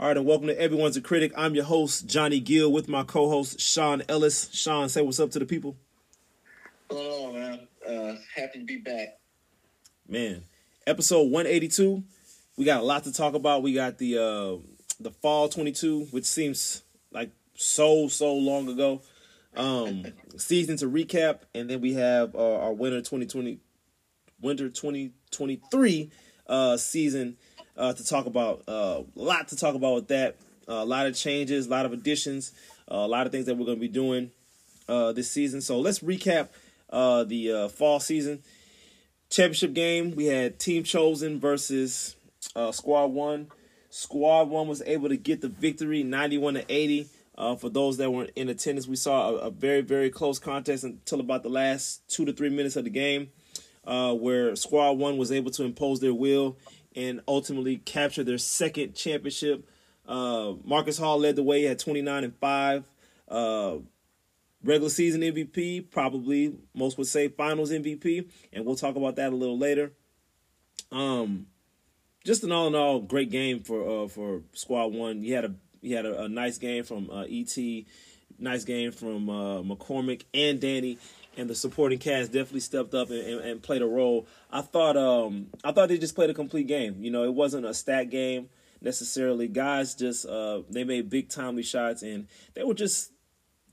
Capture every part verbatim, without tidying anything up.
All right, and welcome to Everyone's a Critic. I'm your host, Johnny Gill, with my co-host, Sean Ellis. Sean, say what's up to the people. What's going on, man? Uh, happy to be back. Man, episode one eighty-two, we got a lot to talk about. We got the uh, the fall twenty-two, which seems like so, so long ago. Um, season to recap, and then we have uh, our winter twenty twenty, winter twenty twenty-three uh, season uh, to talk about. Uh, a lot to talk about with that. Uh, a lot of changes, a lot of additions, uh, a lot of things that we're going to be doing uh, this season. So let's recap uh, the uh, fall season championship game. We had Team Chosen versus uh, Squad One. Squad One was able to get the victory, ninety-one to eighty. Uh, for those that weren't in attendance, we saw a, a very, very close contest until about the last two to three minutes of the game, uh, where Squad One was able to impose their will and ultimately capture their second championship. Uh, Marcus Hall led the way at twenty-nine and five. Uh, regular season M V P, probably most would say finals M V P, and we'll talk about that a little later. Um, just an all-in-all great game for uh, for Squad One. You had a He had a, a nice game from uh, E T, nice game from uh, McCormick and Danny, and the supporting cast definitely stepped up and, and, and played a role. I thought um, I thought they just played a complete game. You know, it wasn't a stat game necessarily. Guys just uh, they made big timely shots, and they were just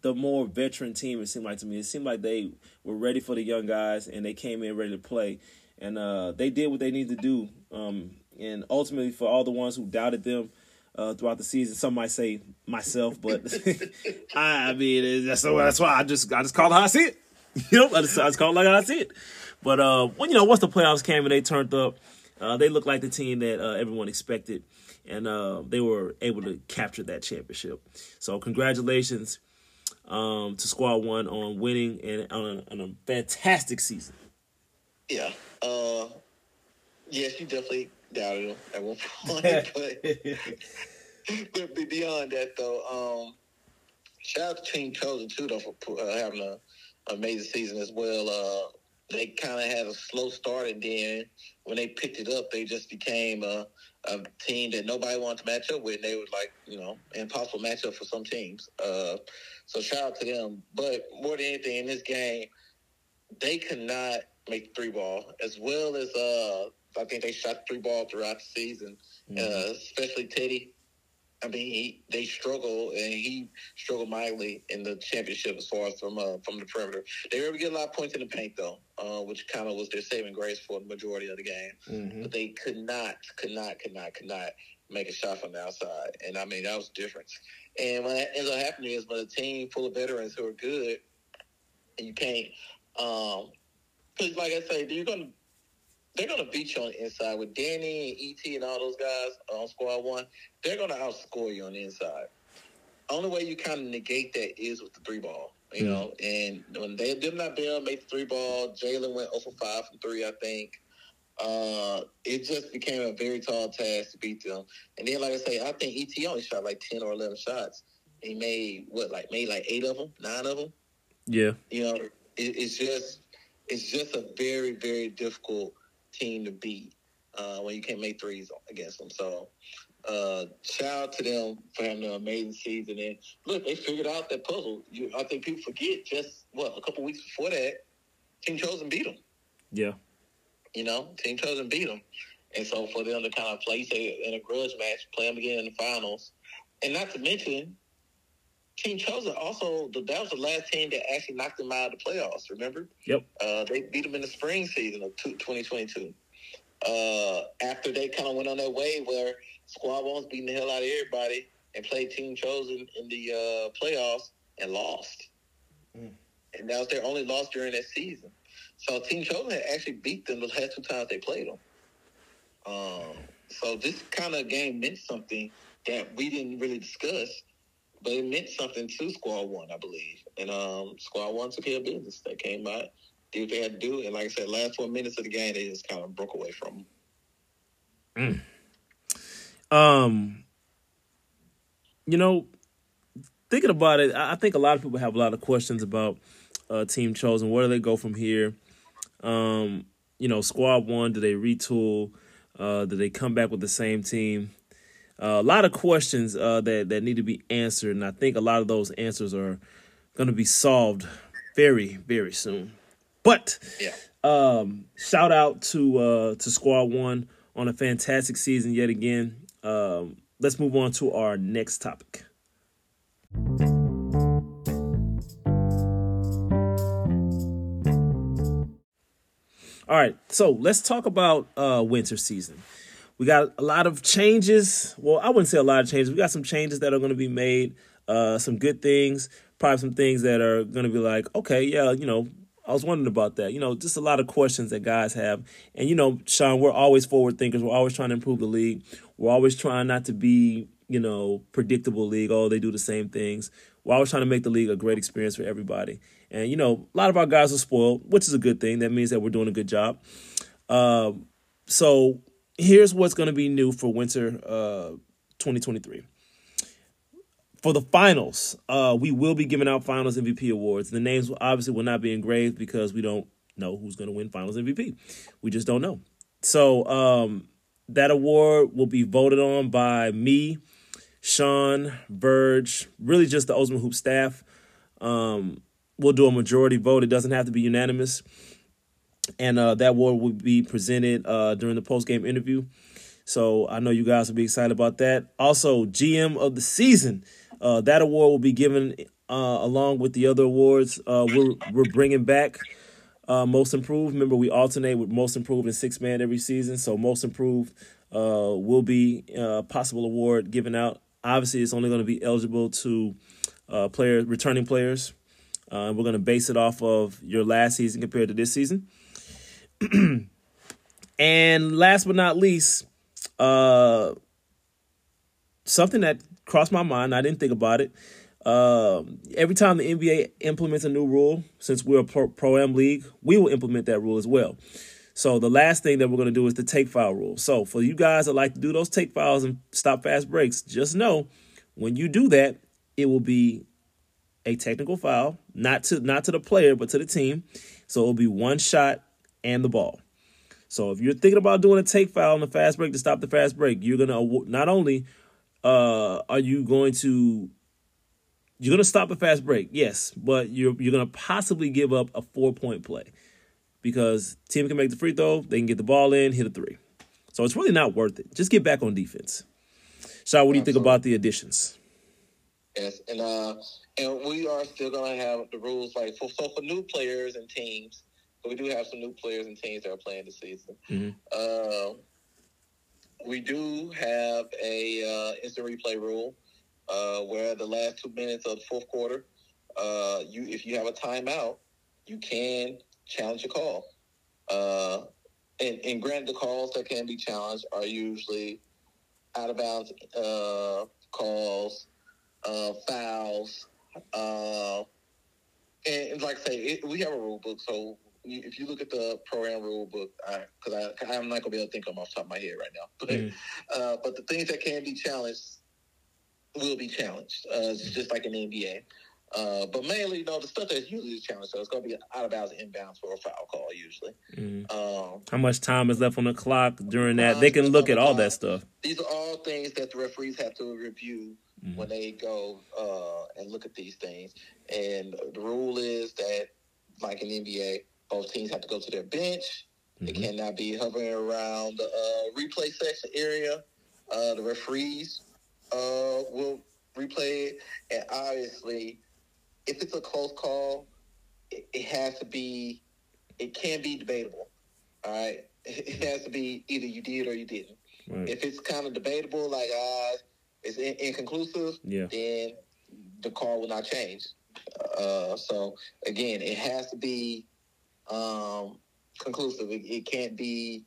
the more veteran team, it seemed like to me. It seemed like they were ready for the young guys, and they came in ready to play. And uh, they did what they needed to do. Um, and ultimately, for all the ones who doubted them, Uh, throughout the season, some might say myself, but I, I mean that's that's why I just I just call it how I see it. You know, I just, I just call it like how I see it. But uh, when you know once the playoffs came and they turned up, uh, they looked like the team that uh, everyone expected, and uh, they were able to capture that championship. So congratulations um, to Squad One on winning and on a, on a fantastic season. Yeah. Uh, yes, you definitely doubted him at one point, but, but beyond that, though, um, shout out to Team Chosen too, though, for uh, having a, an amazing season as well. Uh, they kind of had a slow start, and then when they picked it up, they just became a, a team that nobody wanted to match up with. They were like, you know, impossible matchup for some teams. Uh, so shout out to them. But more than anything, in this game, they could not make the three ball, as well as uh. I think they shot three ball throughout the season, mm-hmm. uh, especially Teddy. I mean, he, they struggled, and he struggled mightily in the championship as far as from uh, from the perimeter. They were able to get a lot of points in the paint, though, uh, which kind of was their saving grace for the majority of the game. Mm-hmm. But they could not, could not, could not, could not make a shot from the outside. And, I mean, that was the difference. And what ends up happening is when a team full of veterans who are good, and you can't um, – because, like I say, you're going to – they're going to beat you on the inside. With Danny and E T and all those guys on Squad One, they're going to outscore you on the inside. Only way you kind of negate that is with the three ball, you mm-hmm. know. And when they did not be able to make the three ball, Jalen went zero for five from three, I think. Uh, it just became a very tall task to beat them. And then, like I say, I think E T only shot like ten or eleven shots. He made, what, like made like eight of them, nine of them? Yeah. You know, it, it's just it's just a very, very difficult team to beat uh, when you can't make threes against them. So uh, shout out to them for having an amazing season. And look, they figured out that puzzle. You, I think people forget just, what, a couple weeks before that, Team Chosen beat them. Yeah. You know, Team Chosen beat them. And so for them to kind of play say, in a grudge match, play them again in the finals. And not to mention, Team Chosen also, that was the last team that actually knocked them out of the playoffs, remember? Yep. Uh, they beat them in the spring season of twenty twenty-two. Uh, after they kind of went on that way where Squad One's beating the hell out of everybody and played Team Chosen in the uh, playoffs and lost. Mm. And that was their only loss during that season. So Team Chosen had actually beat them the last two times they played them. Um, so this kind of game meant something that we didn't really discuss. But it meant something to Squad One, I believe. And um, Squad One took care of business. They came out, did what they had to do. And like I said, last four minutes of the game, they just kind of broke away from them. Mm. Um, you know, thinking about it, I think a lot of people have a lot of questions about uh, Team Chosen. Where do they go from here? Um, you know, Squad One, do they retool? Uh, do they come back with the same team? Uh, a lot of questions uh, that, that need to be answered, and I think a lot of those answers are going to be solved very, very soon. But yeah. um, shout out to uh, to Squad One on a fantastic season yet again. Um, let's move on to our next topic. All right, so let's talk about uh, winter season. We got a lot of changes. Well, I wouldn't say a lot of changes. We got some changes that are going to be made, uh, some good things, probably some things that are going to be like, okay, yeah, you know, I was wondering about that. You know, just a lot of questions that guys have. And, you know, Sean, we're always forward thinkers. We're always trying to improve the league. We're always trying not to be, you know, predictable league. Oh, they do the same things. We're always trying to make the league a great experience for everybody. And, you know, a lot of our guys are spoiled, which is a good thing. That means that we're doing a good job. Uh, so here's what's going to be new for winter uh, twenty twenty-three. For the finals, uh, we will be giving out finals M V P awards. The names obviously will not be engraved because we don't know who's going to win finals M V P. We just don't know. So um, that award will be voted on by me, Sean, Burge, really just the Ultimate Hoop staff. Um, we'll do a majority vote. It doesn't have to be unanimous. And uh, that award will be presented uh, during the post-game interview. So I know you guys will be excited about that. Also, G M of the season. Uh, that award will be given uh, along with the other awards. Uh, we're, we're bringing back uh, Most Improved. Remember, we alternate with Most Improved and Sixth Man every season. So Most Improved uh, will be a possible award given out. Obviously, it's only going to be eligible to uh, player, returning players. Uh, we're going to base it off of your last season compared to this season. And last but not least, uh, something that crossed my mind, I didn't think about it. Uh, every time the N B A implements a new rule, since we're a pro- pro-am league, we will implement that rule as well. So the last thing that we're going to do is the take foul rule. So for you guys that like to do those take fouls and stop fast breaks, just know when you do that, it will be a technical foul, not to not to the player, but to the team. So it'll be one shot and the ball. So if you're thinking about doing a take foul on the fast break to stop the fast break, you're going to not only uh, are you going to you're going to stop a fast break. Yes, but you're you're going to possibly give up a four point play. Because team can make the free throw, they can get the ball in, hit a three. So it's really not worth it. Just get back on defense. Shaw, what do you Absolutely. think about the additions? Yes, and uh, and we are still going to have the rules like for so for new players and teams. But we do have some new players and teams that are playing this season. Mm-hmm. Uh, we do have a uh, instant replay rule uh, where the last two minutes of the fourth quarter, uh, you if you have a timeout, you can challenge your call. Uh, and, and granted, the calls that can be challenged are usually out-of-bounds uh, calls, uh, fouls. Uh, and, and like I say, it, we have a rule book. So you, if you look at the program rule book, because I, I, I'm not going to be able to think of them off the top of my head right now. But, mm. uh, but the things that can be challenged will be challenged, uh, just like in the N B A. Uh, but mainly, you know, the stuff that's usually challenged, so it's going to be out of bounds, inbounds for a foul call usually. Mm. Um, How much time is left on the clock during that? They can look at all that stuff. These are all things that the referees have to review mm. when they go uh, and look at these things. And the rule is that, like in the N B A, both teams have to go to their bench. Mm-hmm. They cannot be hovering around the uh, replay section area. Uh, the referees uh, will replay it. And obviously, if it's a close call, it, it has to be, it can be debatable, all right? It has to be either you did or you didn't. Right. If it's kind of debatable, like uh, it's in- inconclusive, yeah. then the call will not change. Uh, so, again, it has to be um, conclusive. It, it can't be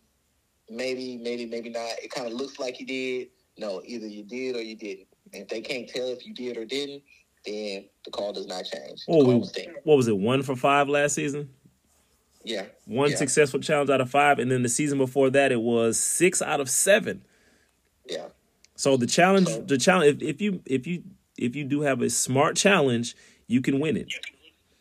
maybe, maybe, maybe not. It kind of looks like you did. No, either you did or you didn't. And if they can't tell if you did or didn't, then the call does not change. Well, we, what was it, one for five last season? Yeah. One yeah. successful challenge out of five, and then the season before that, it was six out of seven. Yeah. So the challenge, so, the challenge. If, if you if you if you do have a smart challenge, you can win it.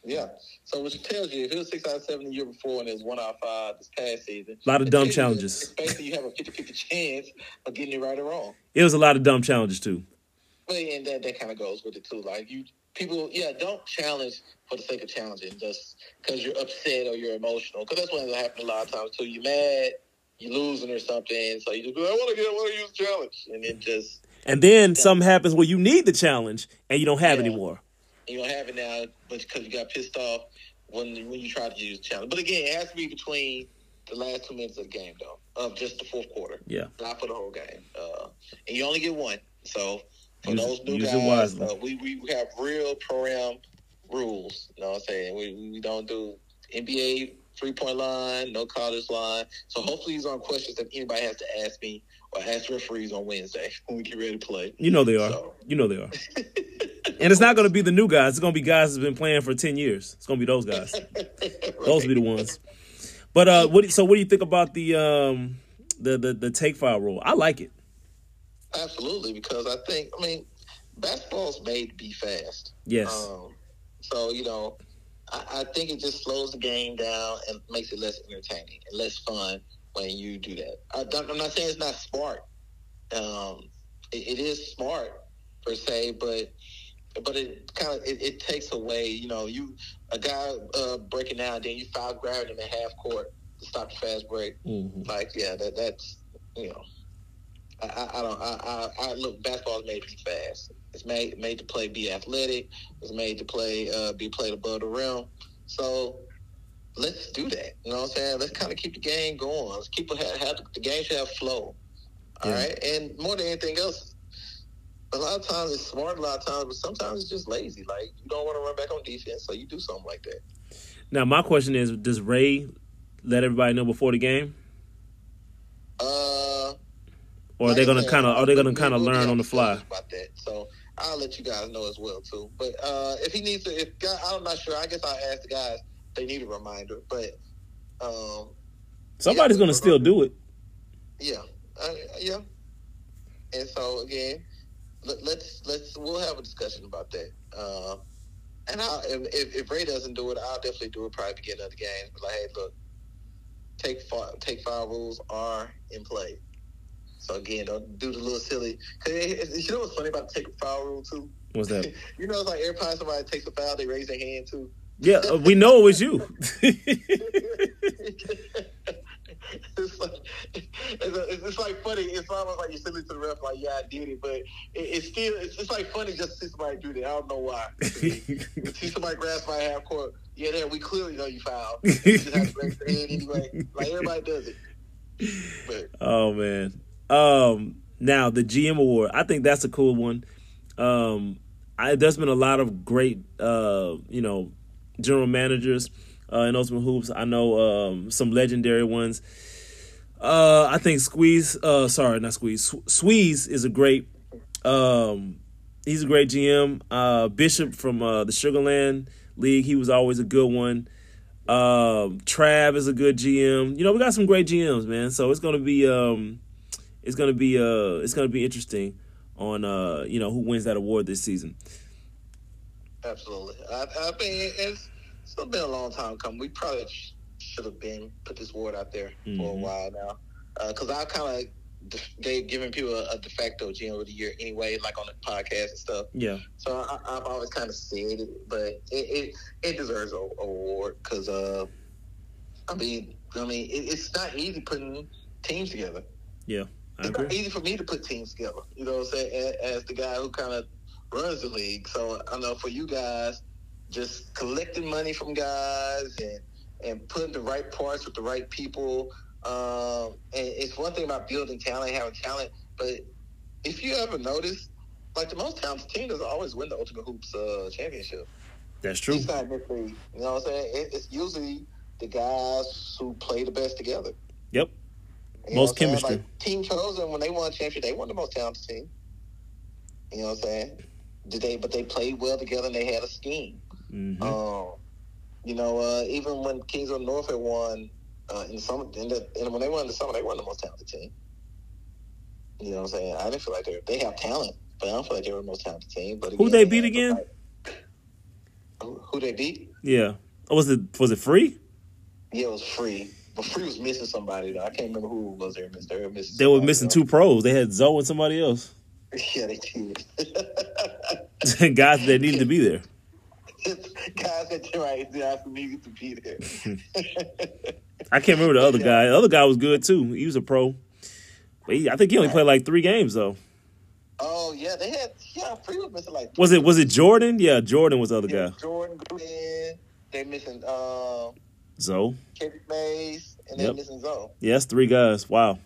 Yeah. So which tells you if it was six out of seven the year before and it was one out of five this past season. A lot of dumb challenges. Basically, you have a fifty-fifty chance of getting it right or wrong. It was a lot of dumb challenges too. Well, and that, that kind of goes with it too. Like you people, yeah, don't challenge for the sake of challenging just because you're upset or you're emotional. Because that's what happens a lot of times too. You're mad, you're losing or something, so you just go, I want to get, I want to use challenge, and then just. And then something happens where you need the challenge and you don't have yeah. it anymore. You don't have it now because you got pissed off when when you tried to use the challenge. But again, it has to be between the last two minutes of the game, though, of just the fourth quarter. Yeah, not for the whole game. Uh, and you only get one. So for use, those new guys, uh, we we have real program rules. You know what I'm saying? We we don't do N B A three point line, no college line. So hopefully these aren't questions that anybody has to ask me or ask referees on Wednesday when we get ready to play. You know they are. So. You know they are. And it's not going to be the new guys. It's going to be guys that's been playing for ten years. It's going to be those guys. Right. Those will be the ones. But uh, what do you, so what do you think about the um, the, the the take foul rule? I like it. Absolutely, because I think, I mean, basketball's made to be fast. Yes. Um, so, you know, I, I think it just slows the game down and makes it less entertaining and less fun when you do that. I, I'm not saying it's not smart. Um, it, it is smart, per se, but... But it kind of it, it takes away, you know, you a guy uh, breaking down, then you foul grabbing him at half court to stop the fast break. Mm-hmm. Like, yeah, that that's you know, I, I don't I, I I look basketball is made to be fast. It's made made to play be athletic. It's made to play uh, be played above the rim. So let's do that. You know what I'm saying? Let's kind of keep the game going. Let's keep have, have the game should have flow. All yeah. right, and more than anything else. A lot of times it's smart, a lot of times, but sometimes it's just lazy. Like, you don't want to run back on defense, so you do something like that. Now, my question is, does Ray let everybody know before the game? Uh, or are they going to kind of are they going to kind of learn on the fly? About that, so I'll let you guys know as well too. But uh, if he needs to, if I'm not sure, I guess I'll ask the guys. They need a reminder, but um, somebody's yeah, going to still do it. Yeah, uh, yeah. And so again. Let's let's we'll have a discussion about that. Uh, and I'll, if if Ray doesn't do it, I'll definitely do it. Probably beginning of the game, but like, hey, look, take foul, take foul rules are in play. So again, don't do the little silly. Cause you know what's funny about the take foul rule too? What's that? You know, it's like every time somebody takes a foul, they raise their hand too. Yeah, uh, we know it was you. It's like, it's, a, it's like funny. It's almost like you send it to the ref, like, yeah, I did it. But it, it's still, it's, it's like funny just to see somebody do that. I don't know why. To see somebody grasp my half court, yeah, there, we clearly know you fouled. You just have to raise your hand anyway. Like, everybody does it. But. Oh, man. Um, now, the G M Award. I think that's a cool one. Um, I, there's been a lot of great, uh, you know, general managers. Uh, in Ultimate Hoops, I know um, some legendary ones. Uh, I think Squeeze, uh, sorry, not Squeeze. Squeeze is a great, um, he's a great G M. Uh, Bishop from uh, the Sugarland League, he was always a good one. Um, Trav is a good G M. You know, we got some great G Ms, man. So it's gonna be, um, it's gonna be, uh, it's gonna be interesting on, uh, you know, who wins that award this season. Absolutely, I, I think it's. It's been a long time coming. We probably should have been put this award out there mm-hmm. for a while now. Because uh, I kind of they've given people a, a de facto G M of the year anyway, like on the podcast and stuff. Yeah. So I, I've always kind of said it, but it it, it deserves an award because uh, I mean, I mean, it, it's not easy putting teams together. Yeah, I agree. It's not easy for me to put teams together. You know what I'm saying? As, as the guy who kind of runs the league, so I know for you guys. Just collecting money from guys and, and putting the right parts with the right people. Um, and it's one thing about building talent, having talent, but if you ever notice, like the most talented team doesn't always win the Ultimate Hoops uh, championship. That's true. It's not necessarily, you know what I'm saying? It, it's usually the guys who play the best together. Yep. You most chemistry. Like Team Chosen, when they won a championship, they won the most talented team. You know what I'm saying? Did they? But they played well together and they had a scheme. Mm-hmm. Um, you know, uh, even when Kings of the North had won uh, in the summer, in the, and when they won in the summer, they weren't the most talented team. You know what I'm saying? I didn't feel like they were, they have talent, but I don't feel like they were the most talented team. But again, who they beat again? Like, who they beat. Yeah. Oh, was it was it Free? Yeah, it was Free. But Free was missing somebody though. I can't remember who was there. Missing. They were missing. They were missing though. Two pros. They had Zoe and somebody else. Yeah, they did. Guys that needed to be there. Guys that right, guys needed to be there. I can't remember the other guy. The other guy was good too. He was a pro. But he, I think he only played like three games though. Oh yeah, they had yeah. Free was missing like. Was it was it Jordan? Yeah, Jordan was the other yeah, guy. Jordan Glenn. They missing um. Zoe. Katie Mays, and yep. They're missing Zoe. Yeah, that's three guys. Wow.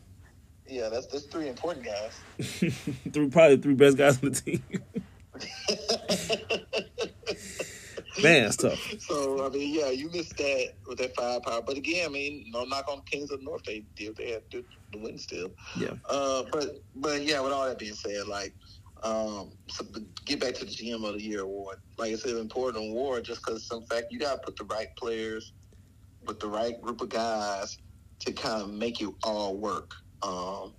Yeah, that's that's three important guys. three probably the three best guys on the team. Man, that's tough. So I mean, yeah, you missed that with that firepower. But again, I mean, no knock on Kings of the North. They did they had to win still. Yeah. Uh, but but yeah, with all that being said, like. Um, so get back to the G M of the Year award. Like I said, an important award just because some fact you gotta put the right players with the right group of guys to kind of make it all work. Um,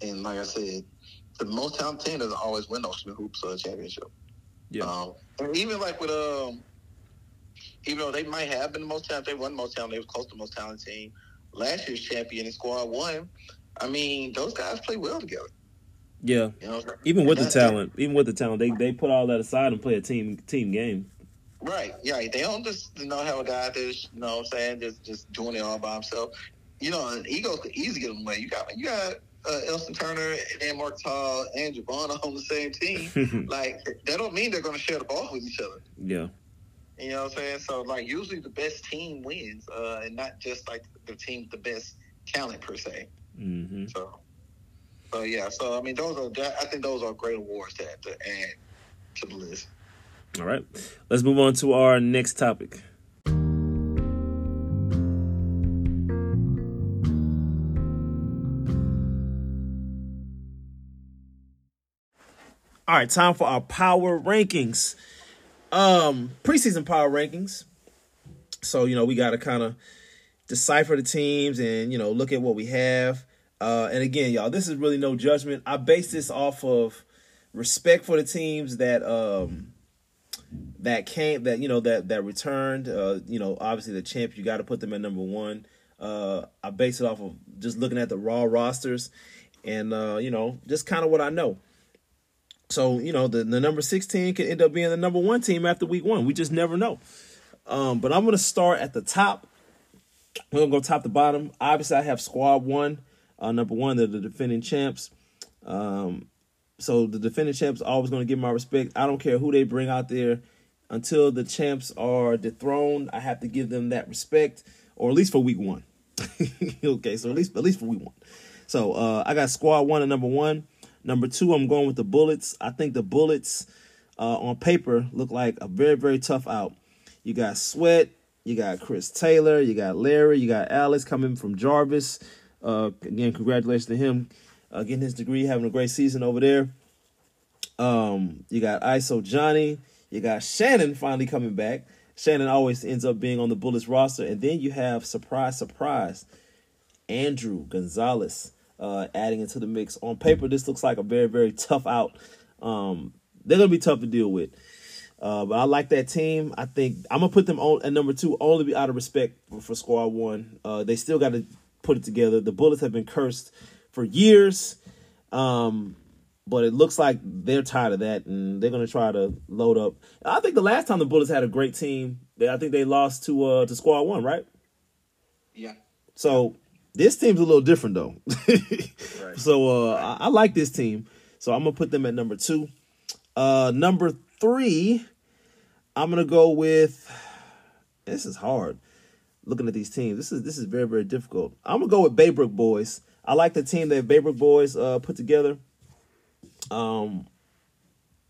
and like I said, the most talented team doesn't always win Ultimate Hoops or a championship. Yeah. Um, and even like with um, even though they might have been the most talented, they won the most talented, they was close to the most talented team. Last year's champion in Squad One. I mean, those guys play well together. Yeah, you know, even with the talent, even with the talent, they they put all that aside and play a team team game. Right, yeah, they don't just you know have a guy that's you know what I'm saying just just doing it all by himself. You know, an ego could easily get him away. You got you got uh, Elson Turner and then Mark Tall and Javon on the same team. Like that don't mean they're going to share the ball with each other. Yeah, you know what I'm saying. So like usually the best team wins, uh, and not just like the team with the best talent per se. Mm-hmm. So. So, yeah, so, I mean, those are, I think those are great awards to have to add to the list. All right. Let's move on to our next topic. All right, time for our power rankings. Um, preseason power rankings. So, you know, we got to kind of decipher the teams and, you know, look at what we have. Uh, and again, y'all, this is really no judgment. I base this off of respect for the teams that um, that came, that you know, that that returned. Uh, you know, obviously the champ, you got to put them at number one. Uh, I base it off of just looking at the raw rosters, and uh, you know, just kind of what I know. So you know, the the number sixteen could end up being the number one team after week one. We just never know. Um, but I'm gonna start at the top. We're gonna go top to bottom. Obviously, I have Squad One. Uh, number one, they're the defending champs. Um, so the defending champs always going to give my respect. I don't care who they bring out there. Until the champs are dethroned, I have to give them that respect, or at least for week one. Okay, so at least at least for week one. So uh, I got Squad One at number one. Number two, I'm going with the Bullets. I think the Bullets uh, on paper look like a very, very tough out. You got Sweat. You got Chris Taylor. You got Larry. You got Alex coming from Jarvis. Uh, again, congratulations to him uh, getting his degree, having a great season over there. Um, you got I S O Johnny. You got Shannon finally coming back. Shannon always ends up being on the Bullets roster. And then you have, surprise, surprise, Andrew Gonzalez uh, adding into the mix. On paper, this looks like a very, very tough out. Um, they're going to be tough to deal with. Uh, but I like that team. I think I'm going to put them on at number two only out of respect for, for Squad One. Uh, they still got to put it together. The Bullets have been cursed for years, um, but it looks like they're tired of that, and they're going to try to load up. I think the last time the Bullets had a great team, they, I think they lost to uh, to Squad One, right? Yeah. So this team's a little different, though. Right. So uh, right. I, I like this team, so I'm going to put them at number two. Uh, number three, I'm going to go with – this is hard. Looking at these teams, this is this is very, very difficult. I'm going to go with Baybrook Boys. I like the team that Baybrook Boys uh, put together. Um,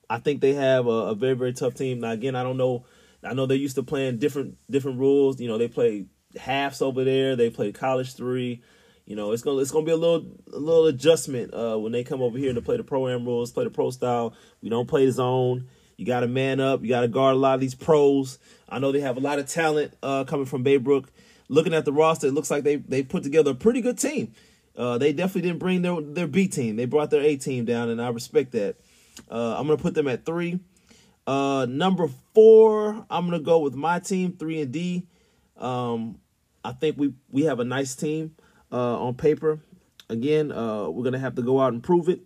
I think they have a, a very, very tough team. Now, again, I don't know. I know they're used to playing different different rules. You know, they play halves over there. They play college three. You know, it's gonna it's gonna be a little a little adjustment uh, when they come over here to play the pro-am rules, play the pro style. We don't play the zone. You got to man up. You got to guard a lot of these pros. I know they have a lot of talent uh, coming from Baybrook. Looking at the roster, it looks like they they put together a pretty good team. Uh, they definitely didn't bring their, their B team. They brought their A team down, and I respect that. Uh, I'm going to put them at three. Uh, number four, I'm going to go with my team, three and D. Um, I think we, we have a nice team uh, on paper. Again, uh, we're going to have to go out and prove it.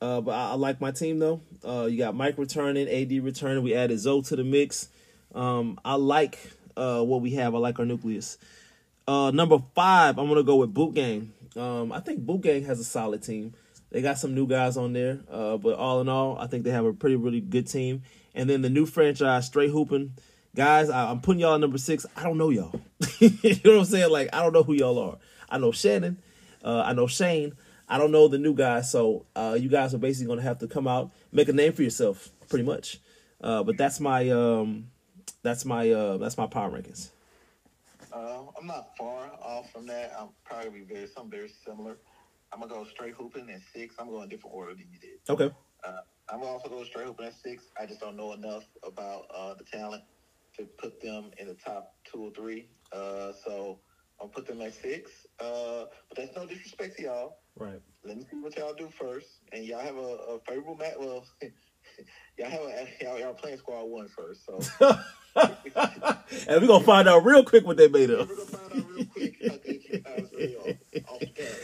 Uh, but I, I like my team, though. Uh, you got Mike returning, A D returning. We added Zoe to the mix. Um, I like uh, what we have. I like our nucleus. Uh, number five, I'm going to go with Boot Gang. Um, I think Boot Gang has a solid team. They got some new guys on there. Uh, but all in all, I think they have a pretty, really good team. And then the new franchise, Straight Hooping. Guys, I, I'm putting y'all at number six. I don't know y'all. You know what I'm saying? Like, I don't know who y'all are. I know Shannon. Uh, I know Shane. I don't know the new guys. So uh, you guys are basically going to have to come out, make a name for yourself, pretty much. Uh, but that's my um, that's my uh, that's my power rankings. Uh, I'm not far off from that. I'll probably be very something very similar. I'm gonna go Straight Hooping at six. I'm going a different order than you did. Okay. Uh, I'm gonna also go Straight Hooping at six. I just don't know enough about uh, the talent to put them in the top two or three. Uh, so I'll put them at six. Uh, but that's no disrespect to y'all. Right. Let me see what y'all do first, and y'all have a, a favorable match. Well, y'all have a, y'all, y'all playing Squad One first, so. And we're gonna find out real quick what they made up. We're gonna find out real quick how good you guys really are off the bat.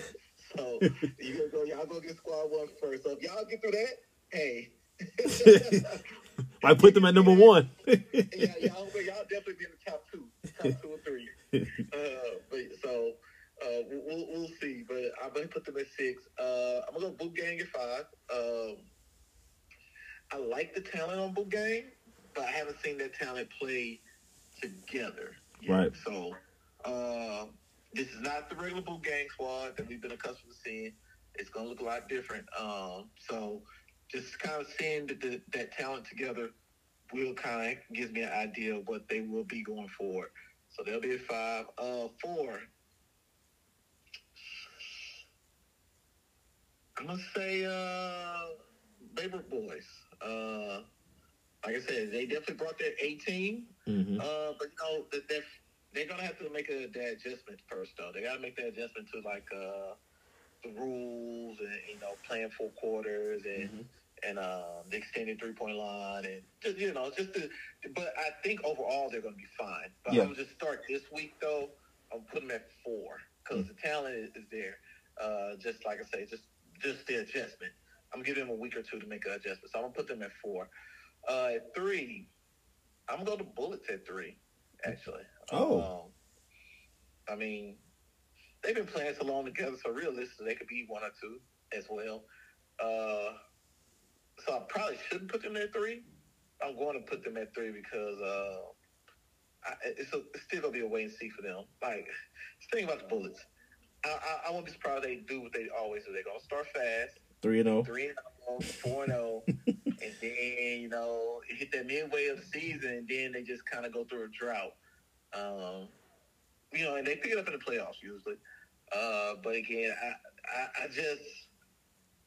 So you gonna go, y'all go get Squad One first. So if y'all get through that, hey. I put them at number one. Yeah, y'all, y'all definitely be in the top two, top two or three. Uh, but so uh, we'll we'll see. But I'm gonna put them at six. Uh, I'm gonna go Boot Gang at five. Um, I like the talent on Boot Gang, but I haven't seen that talent play together yet. Right. So uh, this is not the regular Boot Gang squad that we've been accustomed to seeing. It's going to look a lot different. Um, so just kind of seeing the, the, that talent together will kind of gives me an idea of what they will be going forward. So they'll be at five. Uh, four. I'm going to say uh, Baybrook Boys. Uh Like I said, they definitely brought their A team, mm-hmm. uh, but you know that they're, they're gonna have to make a, that adjustment first, though. They gotta make that adjustment to like uh, the rules and you know playing four quarters and mm-hmm. and uh, the extended three point line and just you know just to. But I think overall they're gonna be fine. But yeah. I'm gonna just start this week though. I'm putting them at four because mm-hmm. the talent is, is there. Uh, just like I say, just just the adjustment. I'm giving them a week or two to make an adjustment, so I'm gonna put them at four. Uh, at three, I'm going to go to Bullets at three, actually. Oh. Um, I mean, they've been playing so long together, so realistically, they could be one or two as well. Uh, so I probably shouldn't put them at three. I'm going to put them at three because uh, I, it's, a, it's still going to be a wait and see for them. Like, the thing about the Bullets, I, I, I won't be surprised they do what they always do. They're going to start fast. three and oh. three and oh, four and oh. And then, you know, it hit that midway of the season, and then they just kind of go through a drought. Um, you know, and they pick it up in the playoffs usually. Uh, but again, I, I, I just,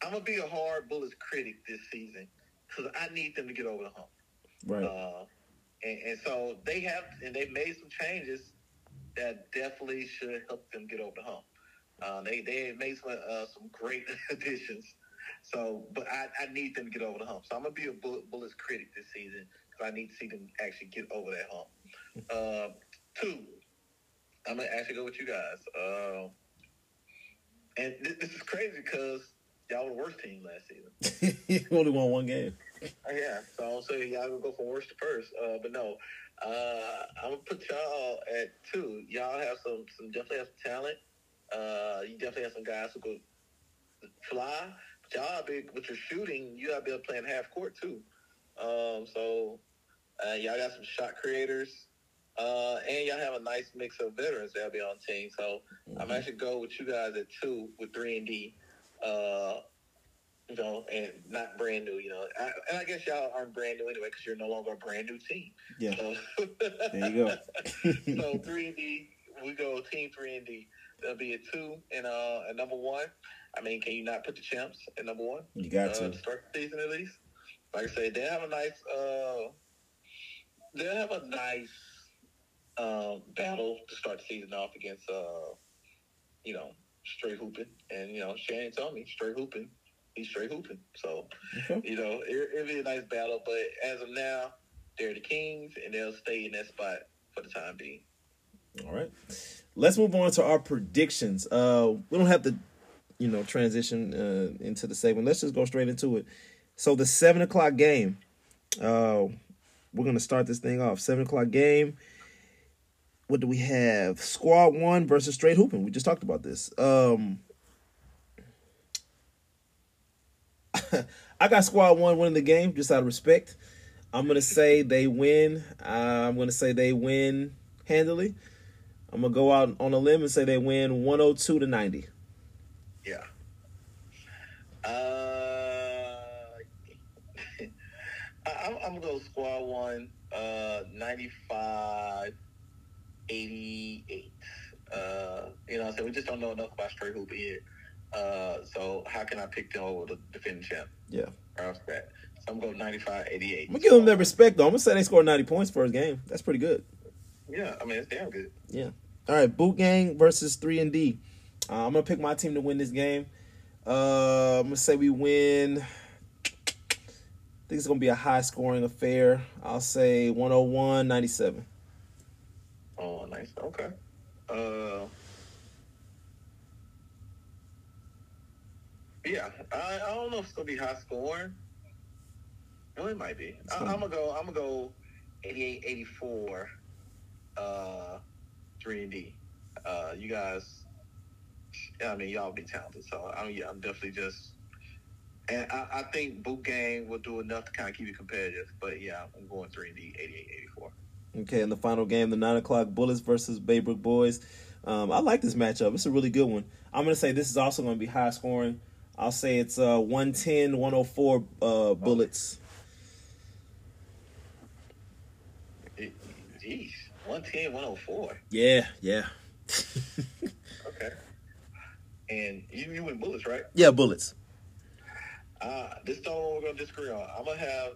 I'm going to be a hard Bullets critic this season because I need them to get over the hump. Right. Uh, and, and so they have, and they made some changes that definitely should help them get over the hump. Uh, they they made some, uh, some great additions. So, but I, I need them to get over the hump. So I'm going to be a Bull- Bullets critic this season because I need to see them actually get over that hump. Uh, two, I'm going to actually go with you guys. Uh, and th- this is crazy because y'all were the worst team last season. You only won one game. Uh, yeah, so I'll say y'all going to go from worst to first. Uh, but no, uh, I'm going to put y'all at two. Y'all have some, some definitely have some talent. Uh, you definitely have some guys who go fly. Y'all be with your shooting, you gotta be able to play in half court too. Um, so uh, y'all got some shot creators, uh, and y'all have a nice mix of veterans that'll be on the team. So mm-hmm. I'm actually go with you guys at two with three and D, uh, you know, and not brand new, you know. I, and I guess y'all aren't brand new anyway because you're no longer a brand new team. Yeah. So, there you go. So three and D, we go team three and D. That'll be at two and uh, at number one. I mean, can you not put the champs at number one? You got to. Uh, to start the season, at least. Like I said, they have a nice, uh, they have a nice uh, battle to start the season off against, uh, you know, Straight Hooping. And, you know, Shannon told me Straight Hooping he's straight hooping. So, okay. you know, it, it'd be a nice battle. But as of now, they're the Kings, and they'll stay in that spot for the time being. All right. Let's move on to our predictions. Uh, we don't have to, you know, transition uh, into the segment. Let's just go straight into it. So the seven o'clock game, uh, we're going to start this thing off. seven o'clock game. What do we have? Squad One versus Straight Hooping. We just talked about this. Um, I got Squad One winning the game just out of respect. I'm going to say they win. Uh, I'm going to say they win handily. I'm going to go out on a limb and say they win one oh two to ninety. Yeah. Uh, I, I'm going to go Squad One, uh, ninety-five eighty-eight. Uh, you know what I'm saying? We just don't know enough about Straight Hoop yet. Uh, so how can I pick them over the defending champ? Yeah. Right off that. So I'm going ninety-five eighty-eight. I'm going to give them that respect, though. I'm going to say they scored ninety points first game. That's pretty good. Yeah, I mean, it's damn good. Yeah. All right, Boot Gang versus three and D. Uh, I'm going to pick my team to win this game. Uh, I'm going to say we win. I think it's going to be a high-scoring affair. I'll say one oh one ninety-seven. Oh, nice. Okay. Uh, yeah, I, I don't know if it's going to be high-scoring. No, it might be. I, I'm going to go I'm gonna go eighty-eight eighty-four. Uh, three and D. Uh, you guys, I mean, y'all be talented. So I mean, yeah, I'm definitely just, and I, I think Boot Gang will do enough to kind of keep it competitive. But yeah, I'm going three and D, eighty-eight eighty-four. Okay, and the final game, the nine o'clock Bullets versus Baybrook Boys. Um, I like this matchup. It's a really good one. I'm gonna say this is also gonna be high scoring. I'll say it's uh one ten one oh four uh Bullets. Jeez. Okay. one ten one oh four. Yeah, yeah. Okay. And you, you went Bullets, right? Yeah, Bullets. Uh, this is the one we're going to disagree on. I'm going to have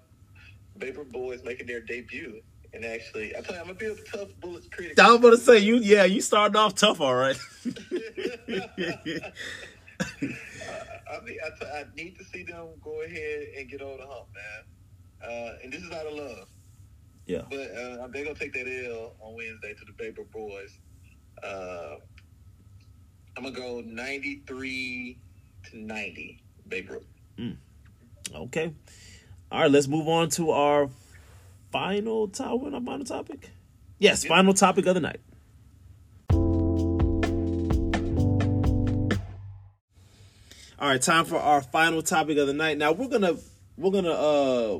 Baybrook Boys making their debut. And actually, I tell you, I'm going to be a tough Bullets critic. I was going to say, you, yeah, you started off tough, all right. uh, I, mean, I, t- I need to see them go ahead and get over the hump, man. Uh, and this is out of love. Yeah, but uh, they're gonna take that L on Wednesday to the Baybrook Boys. Uh, I'm gonna go ninety-three to ninety, Baybrook. Mm. Okay, all right. Let's move on to our final topic. Our final topic. Yes, yeah. Final topic of the night. All right, time for our final topic of the night. Now we're gonna we're gonna. Uh,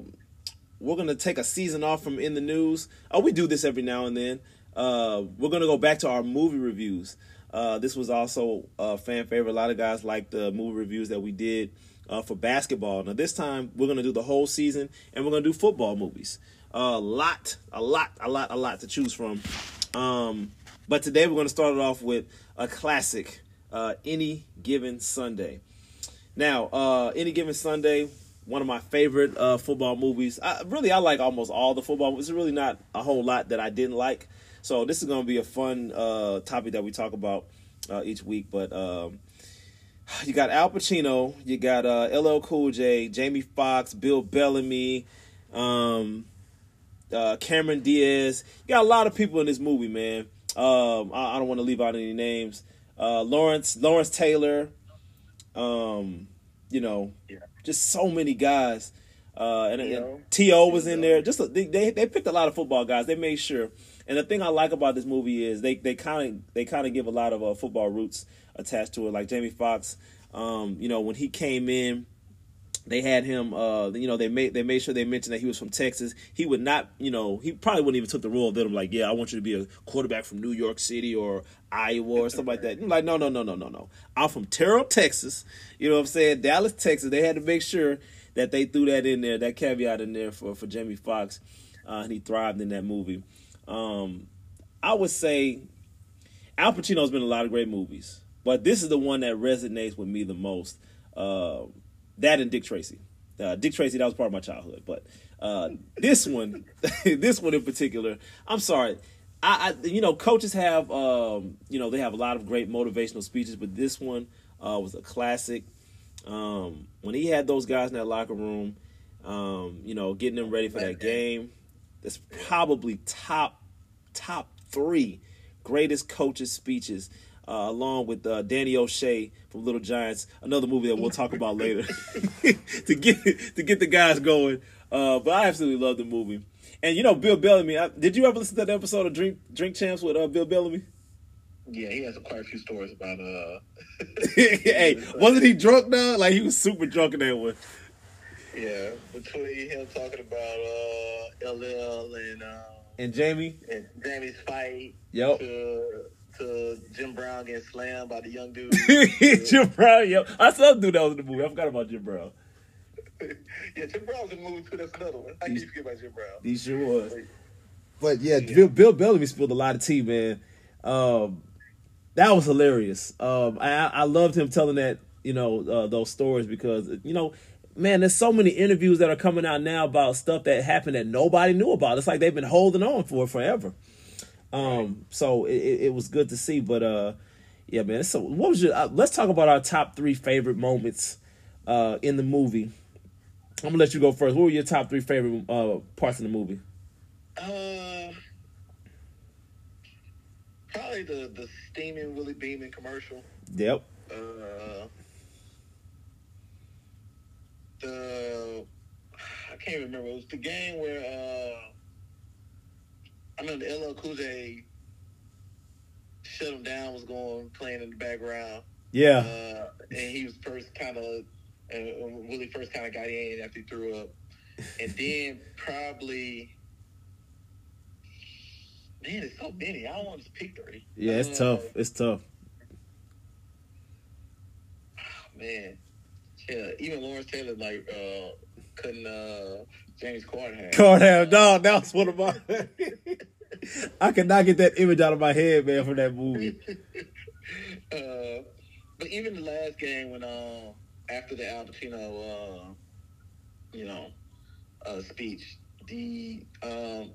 We're going to take a season off from In the News. Oh, we do this every now and then. Uh, we're going to go back to our movie reviews. Uh, this was also a fan favorite. A lot of guys liked the movie reviews that we did uh, for basketball. Now, this time, we're going to do the whole season, and we're going to do football movies. A lot, a lot, a lot, a lot to choose from. Um, but today, we're going to start it off with a classic, uh, Any Given Sunday. Now, uh, Any Given Sunday... one of my favorite uh, football movies. I, really, I like almost all the football movies. There's really not a whole lot that I didn't like. So this is going to be a fun uh, topic that we talk about uh, each week. But um, you got Al Pacino. You got uh, L L Cool J, Jamie Foxx, Bill Bellamy, um, uh, Cameron Diaz. You got a lot of people in this movie, man. Um, I, I don't want to leave out any names. Uh, Lawrence, Lawrence Taylor, um, you know. Yeah. Just so many guys. Uh, and, and T O was in there. Just they, they they picked a lot of football guys. They made sure. And the thing I like about this movie is they they kind of they kind of give a lot of uh, football roots attached to it. Like Jamie Foxx, um, you know, when he came in, they had him. Uh, you know, they made they made sure they mentioned that he was from Texas. He would not, you know, he probably wouldn't even took the role of them. Like, yeah, I want you to be a quarterback from New York City or Iowa or something like that. I'm like, no, no, no, no, no, no. I'm from Terrell, Texas. You know what I'm saying? Dallas, Texas. They had to make sure that they threw that in there, that caveat in there for, for Jamie Foxx. Uh, and he thrived in that movie. Um, I would say Al Pacino's been in a lot of great movies, but this is the one that resonates with me the most. Uh, that and Dick Tracy. Uh, Dick Tracy, that was part of my childhood. But uh, this one, this one in particular, I'm sorry. I, I, you know, coaches have, um, you know, they have a lot of great motivational speeches, but this one uh, was a classic. Um, when he had those guys in that locker room, um, you know, getting them ready for that game, that's probably top top three greatest coaches' speeches, uh, along with uh, Danny O'Shea from Little Giants, another movie that we'll talk about later, to get to get the guys going. Uh, but I absolutely love the movie. And, you know, Bill Bellamy, I, did you ever listen to that episode of Drink Drink Champs with uh, Bill Bellamy? Yeah, he has quite a few stories about... Uh... hey, wasn't he drunk now? Like, he was super drunk in that one. Yeah, between him talking about uh, L L and... Uh, and Jamie. And Jamie's fight. Yep. To, to Jim Brown getting slammed by the young dude. Jim Brown, yep. I saw a dude that was in the movie. I forgot about Jim Brown. Yeah, Jim Brown's in the movie, too. That's another one. I keep forgetting about Jim Brown. He sure was. But, yeah, yeah. Bill, Bill Bellamy spilled a lot of tea, man. Um, that was hilarious. Um, I, I loved him telling that, you know, uh, those stories because, you know, man, there's so many interviews that are coming out now about stuff that happened that nobody knew about. It's like they've been holding on for it forever. Um, right. So it, it was good to see. But, uh, yeah, man, so what was your, uh, let's talk about our top three favorite moments uh, in the movie. I'm gonna let you go first. What were your top three favorite uh, parts of the movie? Uh, probably the the steaming Willie Beeman commercial. Yep. Uh, the I can't remember. It was the game where uh, I remember the L L Cool J shut him down. Was going playing in the background. Yeah. Uh, and he was first kind of. And when Willie first kind of got in after he threw up. And then probably, man, it's so many. I don't want to pick three. Yeah, it's uh, tough. It's tough. Man. Yeah, even Lawrence Taylor, like, uh, cutting uh, James Corden. Corden, dog, that was one of my... I cannot get that image out of my head, man, from that movie. uh, but even the last game when... Uh, After the Al Pacino, uh, you know, uh, speech, the um,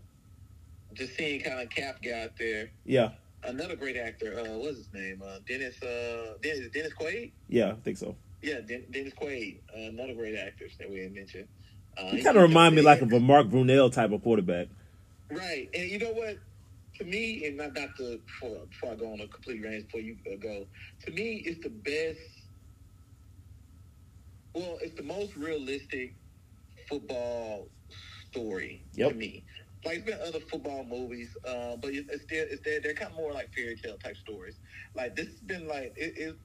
just seeing kind of Cap guy out there. Yeah. Another great actor. Uh, what's his name? Uh, Dennis. Uh, Dennis. Dennis Quaid. Yeah, I think so. Yeah, Den- Dennis Quaid. Uh, another great actor that we had mentioned. Uh, he kind of remind me like of a Mark Brunell type of quarterback. Right, and you know what? To me, and not not to before, before I go on a complete range before you go. To me, it's the best. Well, it's the most realistic football story yep. to me. Like, there's been other football movies, uh, but it's, it's, they're, it's they're, they're kind of more like fairy tale type stories. Like, this has been like, it, it,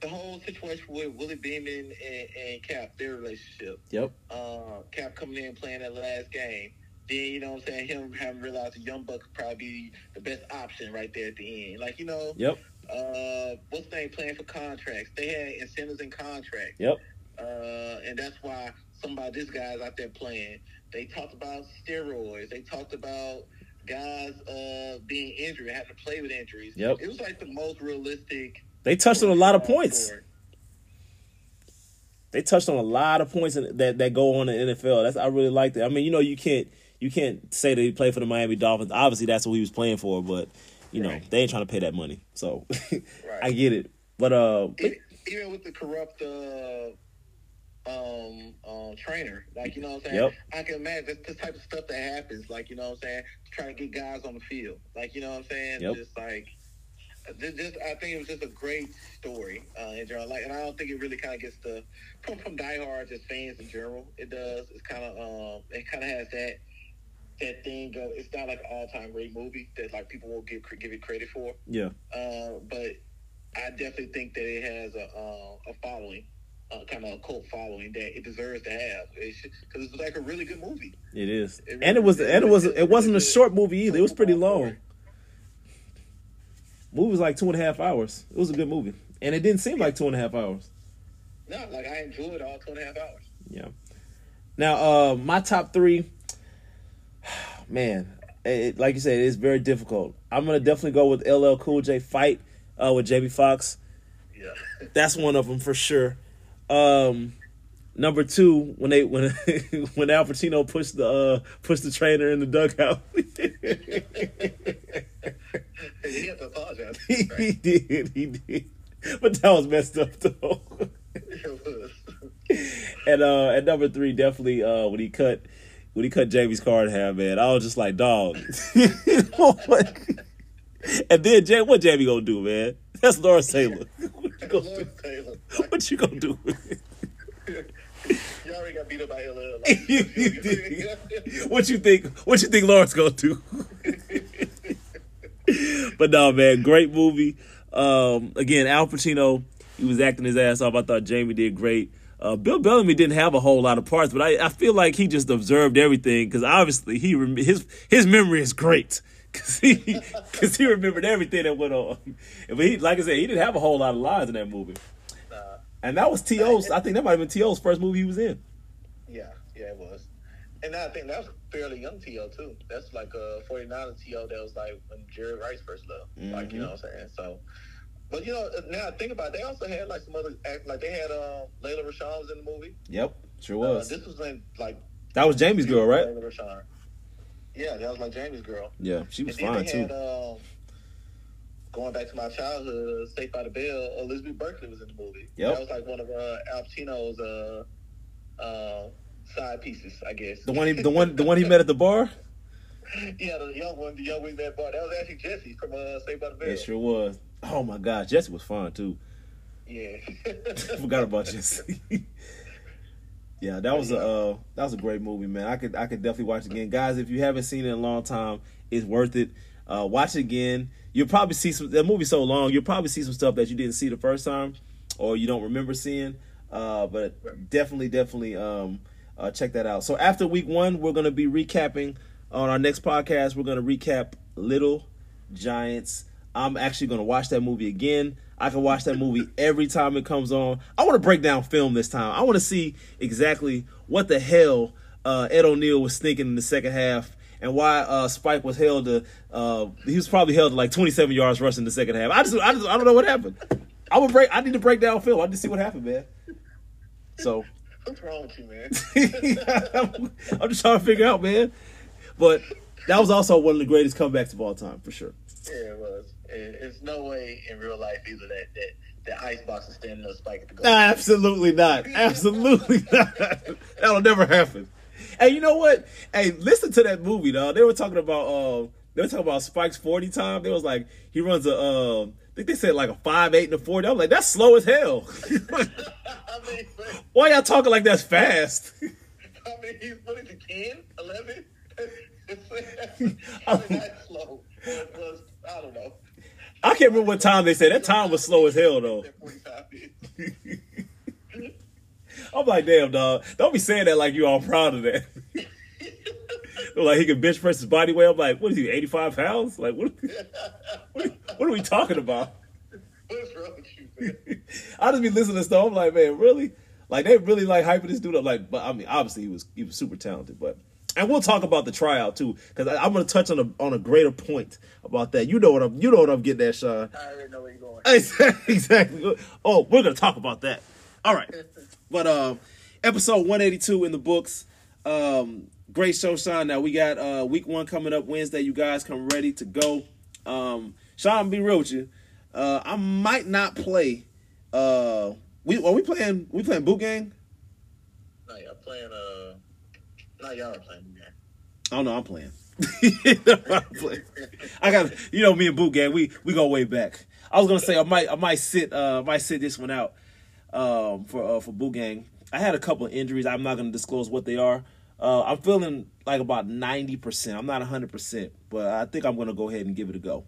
the whole situation with Willie Beeman and, and Cap, their relationship. Yep. Uh, Cap coming in and playing that last game. Then, you know what I'm saying, him having realized the young buck could probably be the best option right there at the end. Like, you know, yep. uh, what's the name playing for contracts? They had incentives and contracts. Yep. Uh, and that's why some of these guys out there playing. They talked about steroids. They talked about guys uh, being injured, having to play with injuries. Yep. It was like the most realistic. They touched on a lot of points. Sport. They touched on a lot of points in, that, that go on in the N F L. That's I really liked it. I mean, you know, you can't you can't say that he played for the Miami Dolphins. Obviously, that's what he was playing for. But you right. know, they ain't trying to pay that money, so right. I get it. But uh, even, even with the corrupt. Uh, Um, um, trainer, like you know what I'm saying. Yep. I can imagine that's the type of stuff that happens, like you know what I'm saying. Trying to get guys on the field, like you know what I'm saying. Yep. Just like, just, just I think it was just a great story uh, in general. Like, and I don't think it really kind of gets the from from diehards as fans in general. It does. It's kind of um, it kind of has that that thing. Go. It's not like an all time great movie that like people won't give give it credit for. Yeah. Uh, but I definitely think that it has a uh, a following. Uh, kind of a cult following that it deserves to have because it's like a really good movie. It is, it really and it was, and it was, it, was, it wasn't really a short movie either. It was pretty long. Movie was like two and a half hours. It was a good movie, and it didn't seem like two and a half hours. No, like I enjoyed all two and a half hours. Yeah. Now, uh, my top three, man, it, like you said, it's very difficult. I'm gonna definitely go with L L Cool J fight uh, with Jamie Foxx. Yeah, that's one of them for sure. Um, number two, when they when when Al Pacino pushed the uh, pushed the trainer in the dugout, he had to apologize. Right? He did, he did. But that was messed up though. It was. And uh, at number three, definitely uh, when he cut when he cut Jamie's card in half, man, I was just like, dog. And then Jamie, what Jamie gonna do, man? That's Lawrence Taylor. What you gonna Lawrence do? Taylor. What you gonna do? You already got beat up by L L. Like, you, you did. What you think? What you think Lawrence gonna do? But no, man, great movie. Um, again, Al Pacino, he was acting his ass off. I thought Jamie did great. Uh, Bill Bellamy didn't have a whole lot of parts, but I, I feel like he just observed everything because obviously he rem- his his memory is great because he because he remembered everything that went on. But he, like I said, he didn't have a whole lot of lines in that movie. Nah. And that was T O's. I think that might have been T O's first movie he was in. Yeah, yeah, it was. And I think that was fairly young T O too. That's like a forty-nine T O that was like when Jerry Rice first left. Mm-hmm. Like, you know what I'm saying? So, but you know, now I think about it, they also had like some other act, like they had uh, Layla Rashawn was in the movie. Yep, sure was. Uh, this was when, like, that was Jamie's girl, right? Layla Rashawn. Yeah, that was like Jamie's girl. Yeah, she was and fine they too. Had, um, going back to my childhood, Saved by the Bell, Elizabeth Berkley was in the movie. Yep. That was like one of uh, Al Pacino's. Uh, uh, Side pieces, I guess. The one, he, the one, the one he met at the bar. Yeah, the young one, the young one met at the bar. That was actually Jesse from uh, Saved by the Bell. It sure was. Oh my God, Jesse was fine too. Yeah, forgot about Jesse. Yeah, that was a uh, that was a great movie, man. I could I could definitely watch it again, guys. If you haven't seen it in a long time, it's worth it. Uh, watch it again. You'll probably see some. That movie's so long, you'll probably see some stuff that you didn't see the first time, or you don't remember seeing. Uh, but definitely, definitely. Um, Uh, check that out. So after week one, we're going to be recapping on our next podcast. We're going to recap Little Giants. I'm actually going to watch that movie again. I can watch that movie every time it comes on. I want to break down film this time. I want to see exactly what the hell uh, Ed O'Neill was thinking in the second half and why uh, Spike was held to, uh, he was probably held to like twenty-seven yards rushing in the second half. I just, I just, I don't know what happened. I would break, I need to break down film. I need to see what happened, man. So. What's wrong with you, man? I'm just trying to figure out, man. But that was also one of the greatest comebacks of all time, for sure. Yeah, it was. It's no way in real life either that that the icebox is standing up Spike at the goal. Nah, absolutely not. Absolutely not. That'll never happen. Hey, you know what? Hey, listen to that movie, dog. They were talking about uh, they were talking about Spike's forty time. They was like, he runs a uh, I think they said like a five eight and a forty. I'm like, that's slow as hell. I mean, why y'all talking like that's fast? I mean, he's what is it, ten, eleven? I mean, that's slow. It was, I don't know. I can't remember what time they said. That time was slow as hell, though. I'm like, damn, dog. Don't be saying that like you all proud of that. Like, he can bench press his body weight. I'm like, what is he, eighty-five pounds? Like, what, what, what are we talking about? What's wrong with you, man? I just be listening to stuff. I'm like, man, really? Like, they really, like, hyping this dude up. Like, but, I mean, obviously, he was he was super talented. But, and we'll talk about the tryout, too, because I'm going to touch on a on a greater point about that. You know what I'm, you know what I'm getting at, Sean. I already know where you're going. Exactly. Oh, we're going to talk about that. All right. But um, episode one eighty-two in the books. Um, great show, Sean. Now, we got uh, week one coming up Wednesday. You guys come ready to go. Um, Sean, be real with you. Uh, I might not play. Uh, we are we playing? We playing Boot Gang? No, y'all playing. Uh, no, y'all are playing Boot Gang. Oh no, I'm playing. I'm playing. I got you know me and Boot Gang. We we go way back. I was gonna say I might I might sit uh I might sit this one out um for uh, for Boot Gang. I had a couple of injuries. I'm not gonna disclose what they are. Uh, I'm feeling like about ninety percent. I'm not one hundred percent, but I think I'm gonna go ahead and give it a go.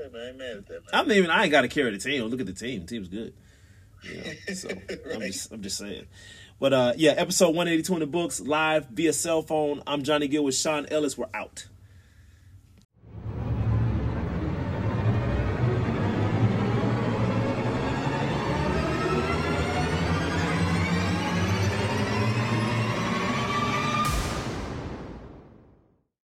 Okay, man, I ain't mad at that, man. I mean, I ain't got to carry the team. Look at the team. The team's good. You know, so right. I'm just, I'm just saying. But uh, yeah, episode one eighty-two in the books, live via cell phone. I'm Johnny Gill with Sean Ellis. We're out.